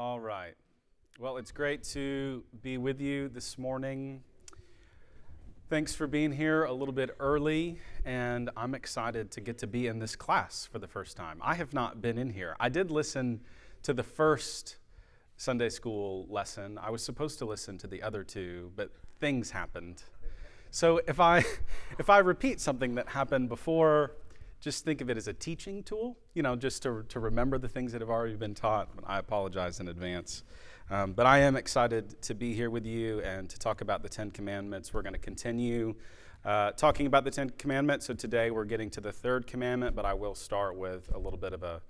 All right. Well, it's great to be with you this morning. Thanks for being here a little bit early, and I'm excited to get to be in this class for the first time. I have not been in here. I did listen to the first Sunday school lesson. I was supposed to listen to the other two, but things happened. So if I repeat something that happened before, just think of it as a teaching tool, you know, just to remember the things that have already been taught. I apologize in advance. But I am excited to be here with you and to talk about the Ten Commandments. We're going to continue talking about the Ten Commandments. So today we're getting to the third commandment, but I will start with a little bit of a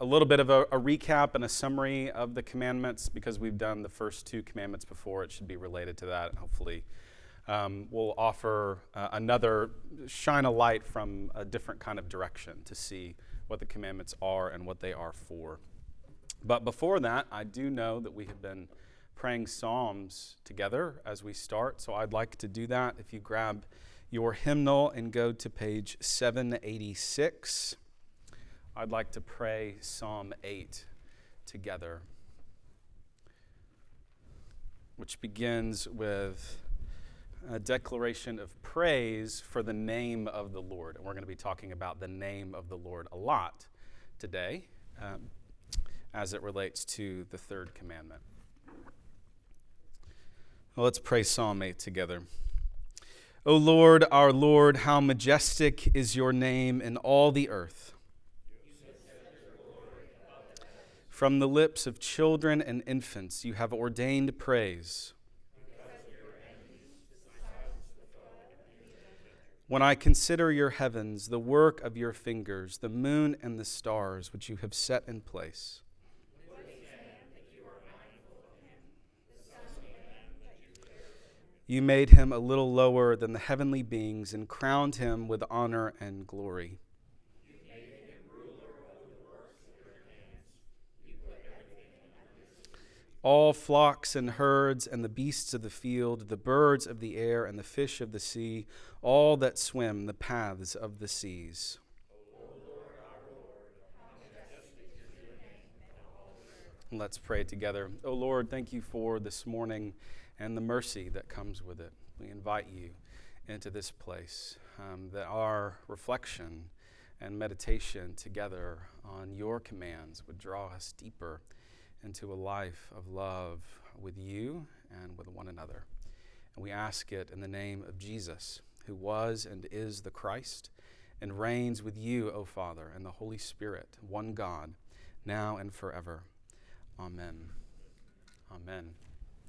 recap and a summary of the commandments, because we've done the first two commandments before. It should be related to that, and hopefully we'll offer shine a light from a different kind of direction to see what the commandments are and what they are for. But before that, I do know that we have been praying psalms together as we start, so I'd like to do that. If you grab your hymnal and go to page 786, I'd like to pray Psalm 8 together, which begins with a declaration of praise for the name of the Lord. And we're going to be talking about the name of the Lord a lot today as it relates to the third commandment. Well, let's pray Psalm 8 together. O Lord, our Lord, how majestic is your name in all the earth. From the lips of children and infants, you have ordained praise. When I consider your heavens, the work of your fingers, the moon and the stars which you have set in place. You made him a little lower than the heavenly beings and crowned him with honor and glory. You made him ruler over the works of your hands. You put everything under his feet. All flocks and herds and the beasts of the field, the birds of the air and the fish of the sea, all that swim the paths of the seas. O Lord, our Lord, how majestic is your name in all the earth. Let's pray together. O Lord, thank you for this morning and the mercy that comes with it. We invite you into this place, that our reflection and meditation together on your commands would draw us deeper into a life of love with you and with one another. And we ask it in the name of Jesus, who was and is the Christ, and reigns with you, O Father, and the Holy Spirit, one God, now and forever. Amen. Amen.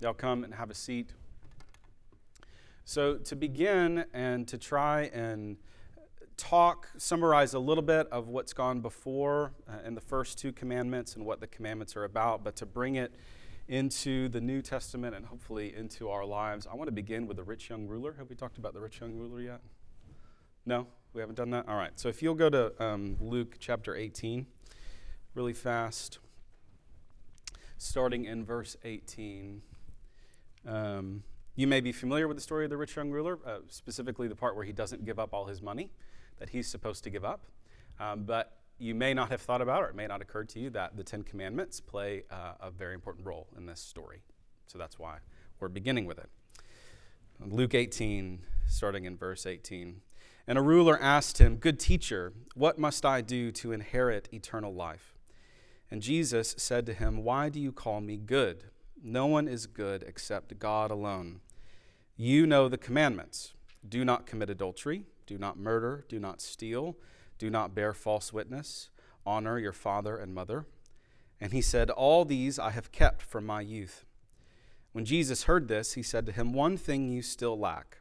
Y'all come and have a seat. So to begin and to try and summarize a little bit of what's gone before in the first two commandments and what the commandments are about, but to bring it into the New Testament and hopefully into our lives. I want to begin with the rich young ruler. Have we talked about the rich young ruler yet? No, we haven't done that. All right. So if you'll go to Luke chapter 18 really fast, starting in verse 18. You may be familiar with the story of the rich young ruler, specifically the part where he doesn't give up all his money that he's supposed to give up. But you may not have thought about, or it may not occur to you, that the Ten Commandments play a very important role in this story. So that's why we're beginning with it. Luke 18, starting in verse 18. And a ruler asked him, "Good teacher, what must I do to inherit eternal life?" And Jesus said to him, "Why do you call me good? No one is good except God alone. You know the commandments. Do not commit adultery. Do not murder. Do not steal. Do not bear false witness. Honor your father and mother." And he said, "All these I have kept from my youth." When Jesus heard this, he said to him, "One thing you still lack.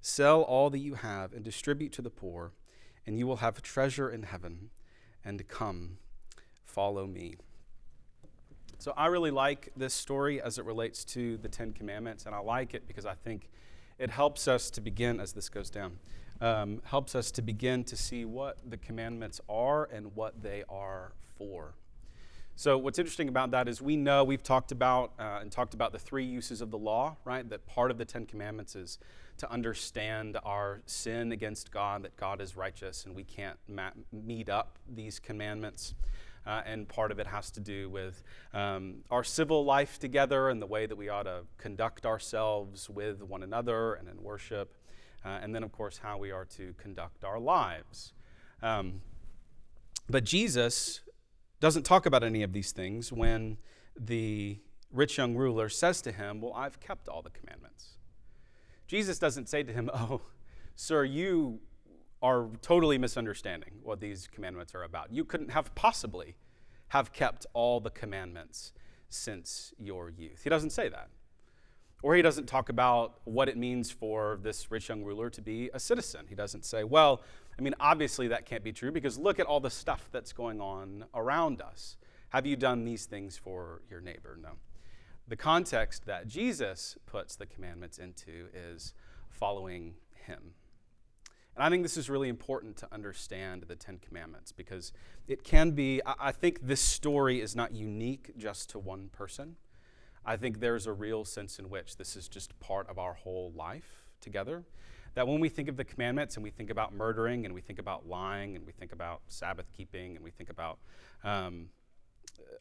Sell all that you have and distribute to the poor, and you will have treasure in heaven. And come, follow me." So I really like this story as it relates to the Ten Commandments, and I like it because I think it helps us to begin, as this goes down, helps us to begin to see what the commandments are and what they are for. So what's interesting about that is we know we've talked about the three uses of the law, right? That part of the Ten Commandments is to understand our sin against God, that God is righteous and we can't meet up these commandments. and part of it has to do with our civil life together and the way that we ought to conduct ourselves with one another and in worship, and then, of course, how we are to conduct our lives. But Jesus doesn't talk about any of these things when the rich young ruler says to him, well, I've kept all the commandments. Jesus doesn't say to him, oh, sir, you are totally misunderstanding what these commandments are about. You couldn't have possibly have kept all the commandments since your youth. He doesn't say that. Or he doesn't talk about what it means for this rich young ruler to be a citizen. He doesn't say, well, I mean, obviously that can't be true because look at all the stuff that's going on around us. Have you done these things for your neighbor? No. The context that Jesus puts the commandments into is following him. And I think this is really important to understand the Ten Commandments because it can be, I think this story is not unique just to one person. I think there's a real sense in which this is just part of our whole life together. That when we think of the commandments and we think about murdering and we think about lying and we think about Sabbath keeping and we think about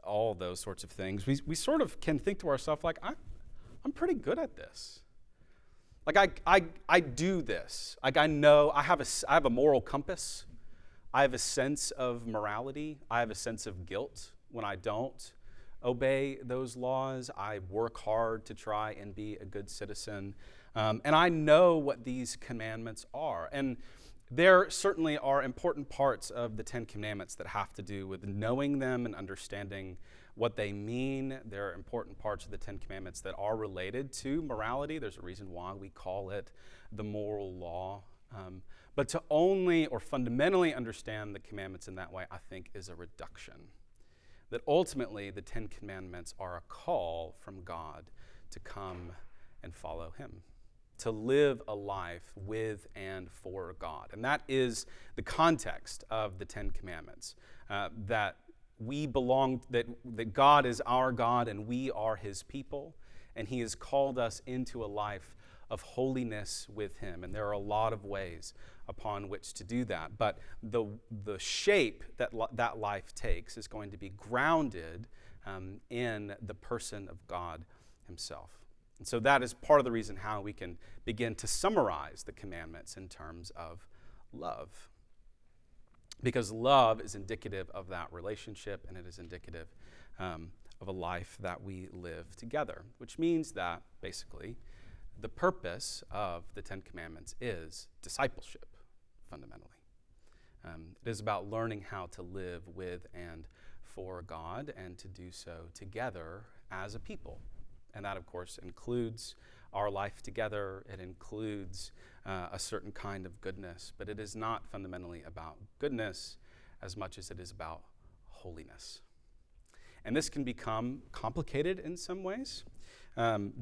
all those sorts of things, we sort of can think to ourselves like, I'm pretty good at this. Like I do this. Like I know I have a moral compass. I have a sense of morality. I have a sense of guilt when I don't obey those laws. I work hard to try and be a good citizen. And I know what these commandments are. And there certainly are important parts of the Ten Commandments that have to do with knowing them and understanding what they mean. There are important parts of the Ten Commandments that are related to morality. There's a reason why we call it the moral law. But to only or fundamentally understand the commandments in that way, I think, is a reduction. That ultimately the Ten Commandments are a call from God to come and follow him, to live a life with and for God. And that is the context of the Ten Commandments, that we belong, that God is our God and we are his people, and he has called us into a life of holiness with him. And there are a lot of ways upon which to do that. But the shape that that life takes is going to be grounded in the person of God himself. And so that is part of the reason how we can begin to summarize the commandments in terms of love. Because love is indicative of that relationship, and it is indicative of a life that we live together, which means that, basically, the purpose of the Ten Commandments is discipleship, fundamentally. It is about learning how to live with and for God, and to do so together as a people. And that, of course, includes our life together. It includes a certain kind of goodness. But it is not fundamentally about goodness as much as it is about holiness. And this can become complicated in some ways.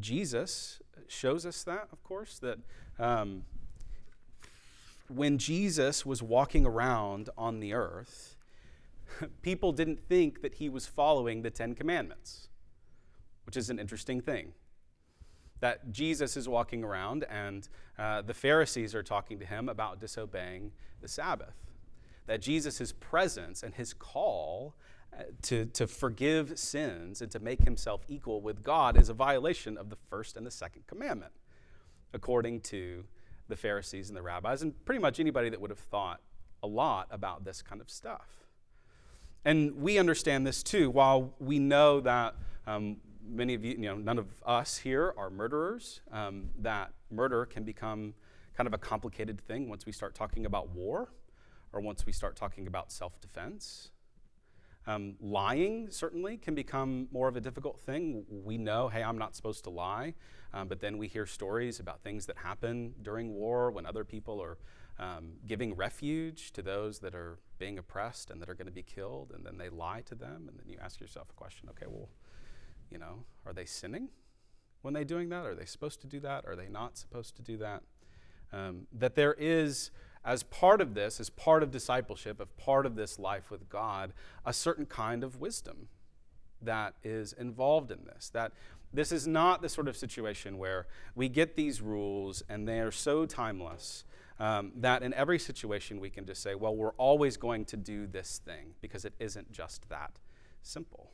Jesus shows us that, of course, that when Jesus was walking around on the earth, people didn't think that he was following the Ten Commandments, which is an interesting thing, that Jesus is walking around and the Pharisees are talking to him about disobeying the Sabbath, that Jesus' presence and his call to forgive sins and to make himself equal with God is a violation of the first and the second commandment, according to the Pharisees and the rabbis and pretty much anybody that would have thought a lot about this kind of stuff. And we understand this too, while we know that many of you, none of us here are murderers, that murder can become kind of a complicated thing once we start talking about war or once we start talking about self-defense. Lying certainly can become more of a difficult thing. We know, hey, I'm not supposed to lie, but then we hear stories about things that happen during war when other people are giving refuge to those that are being oppressed and that are going to be killed, and then they lie to them, and then you ask yourself a question, okay, well, are they sinning when they're doing that? Are they supposed to do that? Are they not supposed to do that? That there is, as part of this, as part of discipleship, as part of this life with God, a certain kind of wisdom that is involved in this. That this is not the sort of situation where we get these rules and they are so timeless that in every situation we can just say, well, we're always going to do this thing because it isn't just that simple.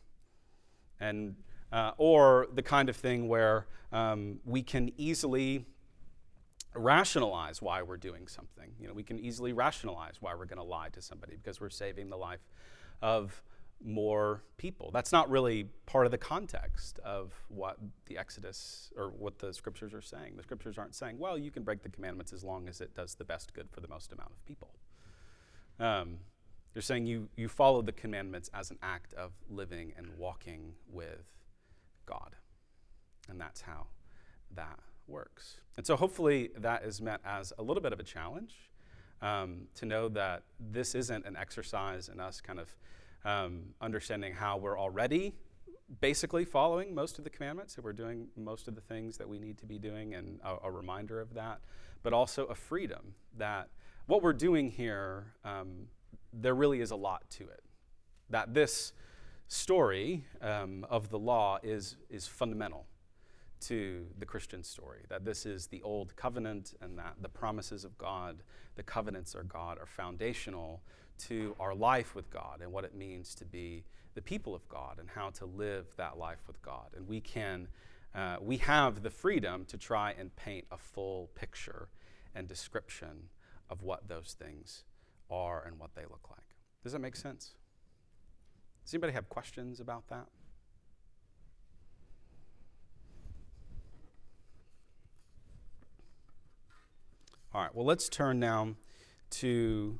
And or the kind of thing where we can easily rationalize why we're doing something. You know, we can easily rationalize why we're going to lie to somebody because we're saving the life of more people. That's not really part of the context of what the Exodus or what the scriptures are saying. The scriptures aren't saying, well, you can break the commandments as long as it does the best good for the most amount of people. They're saying you follow the commandments as an act of living and walking with God. And that's how that works. And so hopefully that is meant as a little bit of a challenge, to know that this isn't an exercise in us kind of understanding how we're already basically following most of the commandments, that we're doing most of the things that we need to be doing, and a reminder of that, but also a freedom that what we're doing here, there really is a lot to it. That this story of the law is fundamental to the Christian story, that this is the old covenant, and that the promises of God, the covenants of God, are foundational to our life with God and what it means to be the people of God and how to live that life with God. And we have the freedom to try and paint a full picture and description of what those things are and what they look like. Does that make sense? Does anybody have questions about that? All right, well, let's turn now to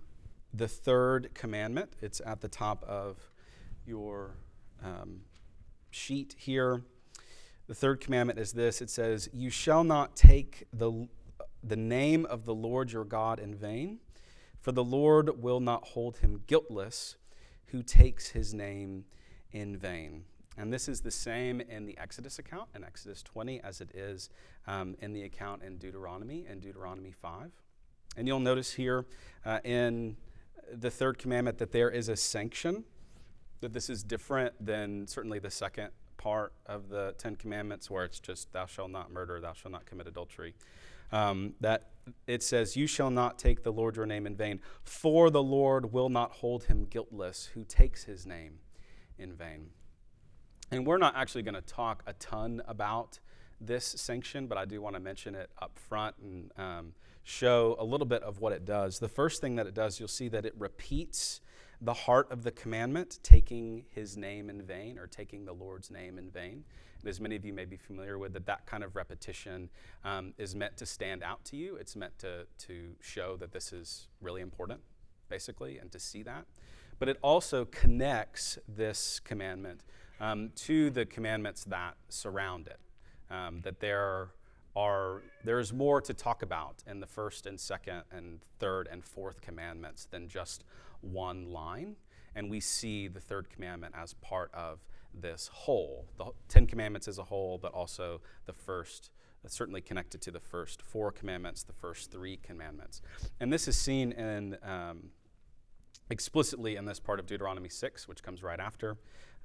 the third commandment. It's at the top of your sheet here. The third commandment is this. It says, you shall not take the name of the Lord your God in vain, for the Lord will not hold him guiltless who takes his name in vain. And this is the same in the Exodus account, in Exodus 20, as it is in the account in Deuteronomy 5. And you'll notice here in the third commandment that there is a sanction, that this is different than certainly the second part of the Ten Commandments, where it's just thou shalt not murder, thou shalt not commit adultery. That it says, you shall not take the Lord your name in vain, for the Lord will not hold him guiltless who takes his name in vain. And we're not actually going to talk a ton about this sanction, but I do want to mention it up front and show a little bit of what it does. The first thing that it does, you'll see that it repeats the heart of the commandment, taking his name in vain, or taking the Lord's name in vain. And as many of you may be familiar with, that kind of repetition is meant to stand out to you. It's meant to show that this is really important, basically, and to see that. But it also connects this commandment to the commandments that surround it, that there's more to talk about in the first and second and third and fourth commandments than just one line. And we see the third commandment as part of this whole, the Ten Commandments as a whole, but also the first, certainly connected to the first four commandments, the first three commandments. And this is seen in explicitly in this part of Deuteronomy 6, which comes right after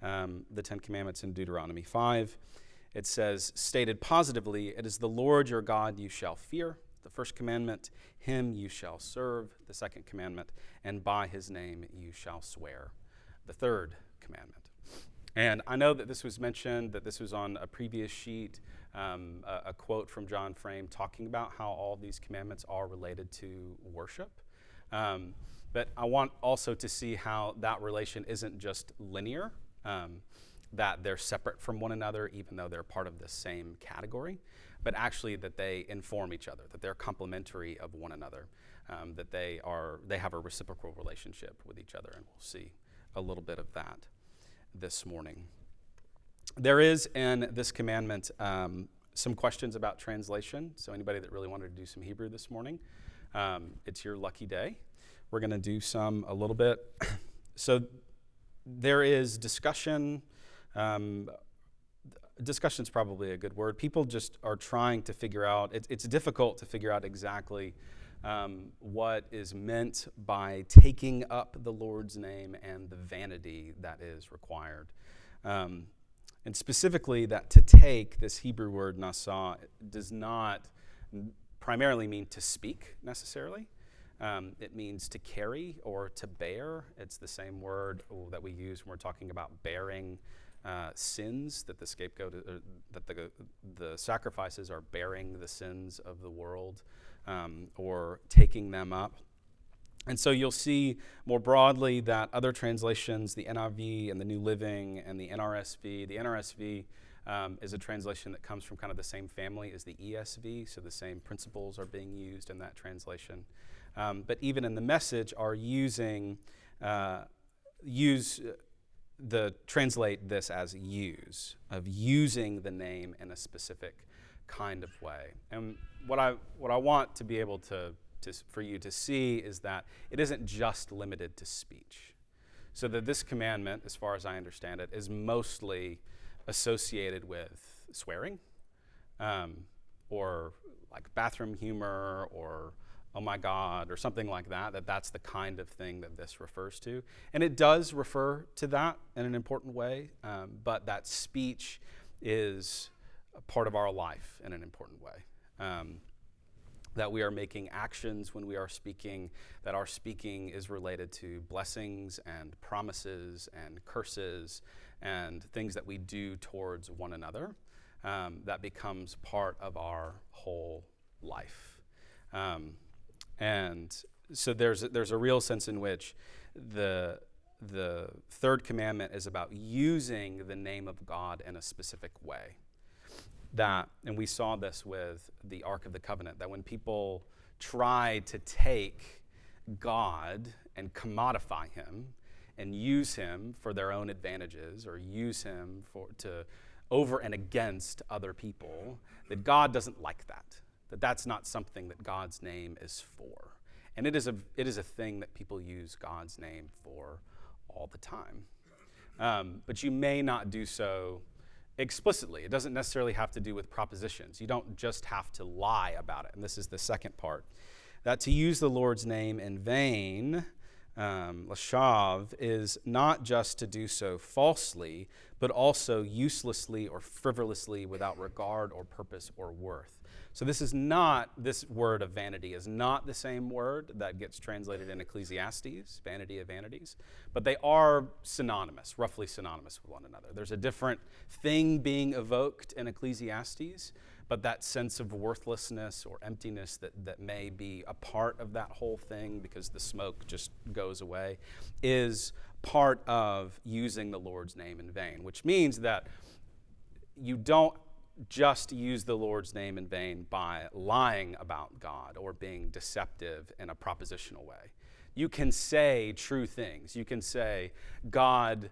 the Ten Commandments in Deuteronomy 5. It says, stated positively, it is the Lord your God you shall fear. The first commandment, him you shall serve. The second commandment, and by his name you shall swear. The third commandment. And I know that this was mentioned, that this was on a previous sheet, a quote from John Frame talking about how all these commandments are related to worship. But I want also to see how that relation isn't just linear, that they're separate from one another, even though they're part of the same category, but actually that they inform each other, that they're complementary of one another, that they have a reciprocal relationship with each other, and we'll see a little bit of that this morning. There is in this commandment some questions about translation, so anybody that really wanted to do some Hebrew this morning, it's your lucky day. We're going to do some a little bit. So there is discussion. Discussion is probably a good word. People just are trying to figure out. It's difficult to figure out exactly what is meant by taking up the Lord's name and the vanity that is required. And specifically that to take, this Hebrew word nasah, does not primarily mean to speak necessarily. It means to carry or to bear. It's the same word that we use when we're talking about bearing sins, that the scapegoat, that the sacrifices are bearing the sins of the world, or taking them up. And so you'll see more broadly that other translations, the NIV and the New Living and the NRSV, is a translation that comes from kind of the same family as the ESV, so the same principles are being used in that translation. But even in the Message are translate this as use, of using the name in a specific kind of way. And what I want to be able for you to see is that it isn't just limited to speech. So that this commandment, as far as I understand it, is mostly associated with swearing, or like bathroom humor, or oh my God, or something like that, that's the kind of thing that this refers to. And it does refer to that in an important way, but that speech is a part of our life in an important way. That we are making actions when we are speaking, that our speaking is related to blessings and promises and curses and things that we do towards one another, that becomes part of our whole life. And so there's a real sense in which the third commandment is about using the name of God in a specific way. And we saw this with the Ark of the Covenant, that when people try to take God and commodify him and use him for their own advantages, or use him to over and against other people, that God doesn't like that. That's not something that God's name is for. And it is a thing that people use God's name for all the time. But you may not do so explicitly. It doesn't necessarily have to do with propositions. You don't just have to lie about it. And this is the second part, that to use the Lord's name in vain, lashav, is not just to do so falsely, but also uselessly or frivolously, without regard or purpose or worth. So this word of vanity is not the same word that gets translated in Ecclesiastes, vanity of vanities, but they are synonymous, roughly synonymous with one another. There's a different thing being evoked in Ecclesiastes, but that sense of worthlessness or emptiness that may be a part of that whole thing, because the smoke just goes away, is part of using the Lord's name in vain, which means that you don't just use the Lord's name in vain by lying about God or being deceptive in a propositional way. You can say true things. You can say, God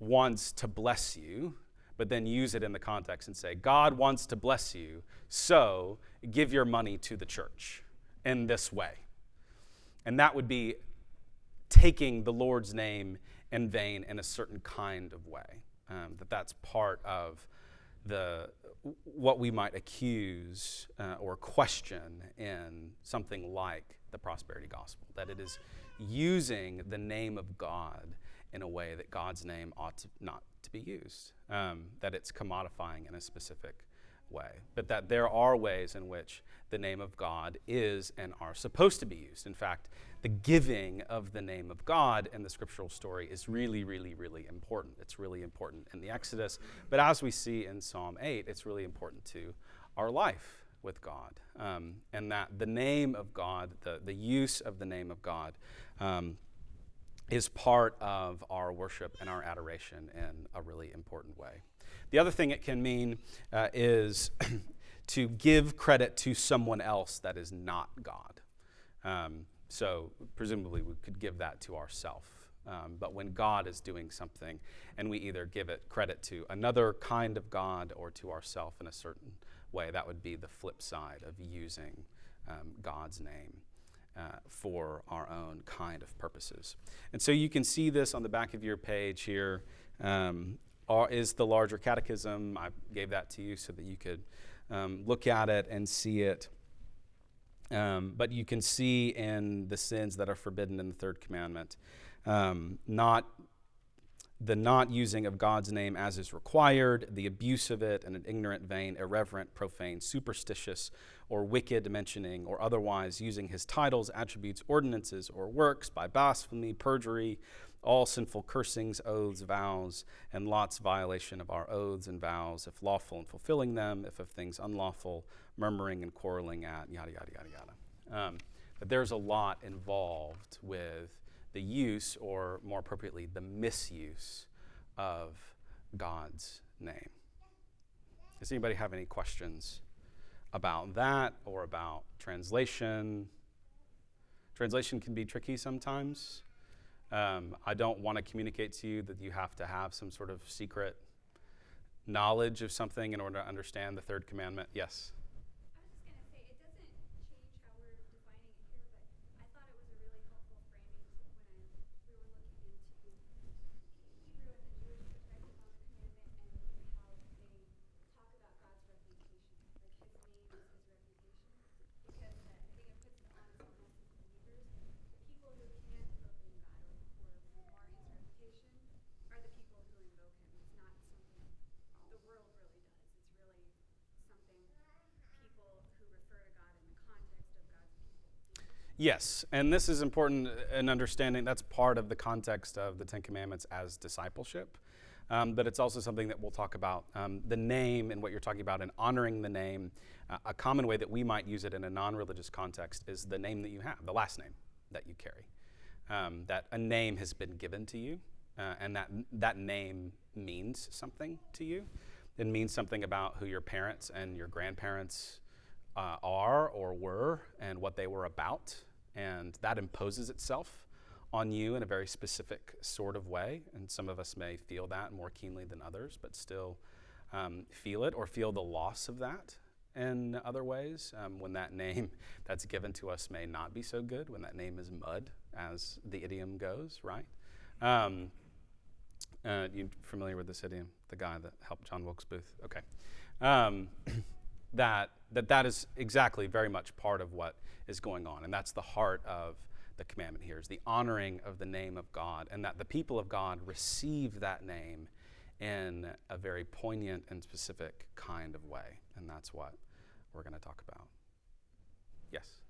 wants to bless you, but then use it in the context and say, God wants to bless you, so give your money to the church in this way. And that would be taking the Lord's name in vain in a certain kind of way. That's part of what we might accuse or question in something like the prosperity gospel, that it is using the name of God in a way that God's name ought not to be used, that it's commodifying in a specific way, but that there are ways in which the name of God is and are supposed to be used. In fact, the giving of the name of God in the scriptural story is really, really, really important. It's really important in the Exodus, but as we see in Psalm 8, it's really important to our life with God, and that the name of God, the use of the name of God, is part of our worship and our adoration in a really important way. The other thing it can mean is to give credit to someone else that is not God. So presumably we could give that to ourselves. But when God is doing something and we either give it credit to another kind of God or to ourselves in a certain way, that would be the flip side of using God's name for our own kind of purposes. And so you can see this on the back of your page here. Is the larger catechism. I gave that to you so that you could look at it and see it. But you can see in the sins that are forbidden in the third commandment, not the not using of God's name as is required, the abuse of it in an ignorant, vain, irreverent, profane, superstitious, or wicked mentioning, or otherwise using his titles, attributes, ordinances, or works by blasphemy, perjury, all sinful cursings, oaths, vows, and Lot's violation of our oaths and vows, if lawful and fulfilling them, if of things unlawful, murmuring and quarreling at, yada, yada, yada, yada. But there's a lot involved with the use, or more appropriately, the misuse of God's name. Does anybody have any questions about that or about translation? Translation can be tricky sometimes. I don't want to communicate to you that you have to have some sort of secret knowledge of something in order to understand the third commandment. Yes? I was just going to say, it doesn't change how we're defining it here, but I thought it was a really helpful framing when we were looking into Hebrew and the Jewish perspective on the commandment and how they talk about God's reputation, like his name is his reputation, because I think it puts an onus on us as believers. The people who can proclaim God, are the people who invoke him. It's not something the world really does. It's really something people who refer to God in the context of God's people. Yes, and this is important in understanding. That's part of the context of the Ten Commandments as discipleship. But it's also something that we'll talk about. The name and what you're talking about and honoring the name. A common way that we might use it in a non-religious context is the name that you have, the last name that you carry. That a name has been given to you, and that name means something to you. It means something about who your parents and your grandparents are or were and what they were about, and that imposes itself on you in a very specific sort of way, and some of us may feel that more keenly than others, but still feel it or feel the loss of that in other ways, when that name that's given to us may not be so good, when that name is mud, as the idiom goes, right? You familiar with this idiom? The guy that helped John Wilkes Booth? Okay. That is exactly very much part of what is going on, and that's the heart of the commandment here, is the honoring of the name of God, and that the people of God receive that name in a very poignant and specific kind of way, and that's what we're going to talk about. Yes?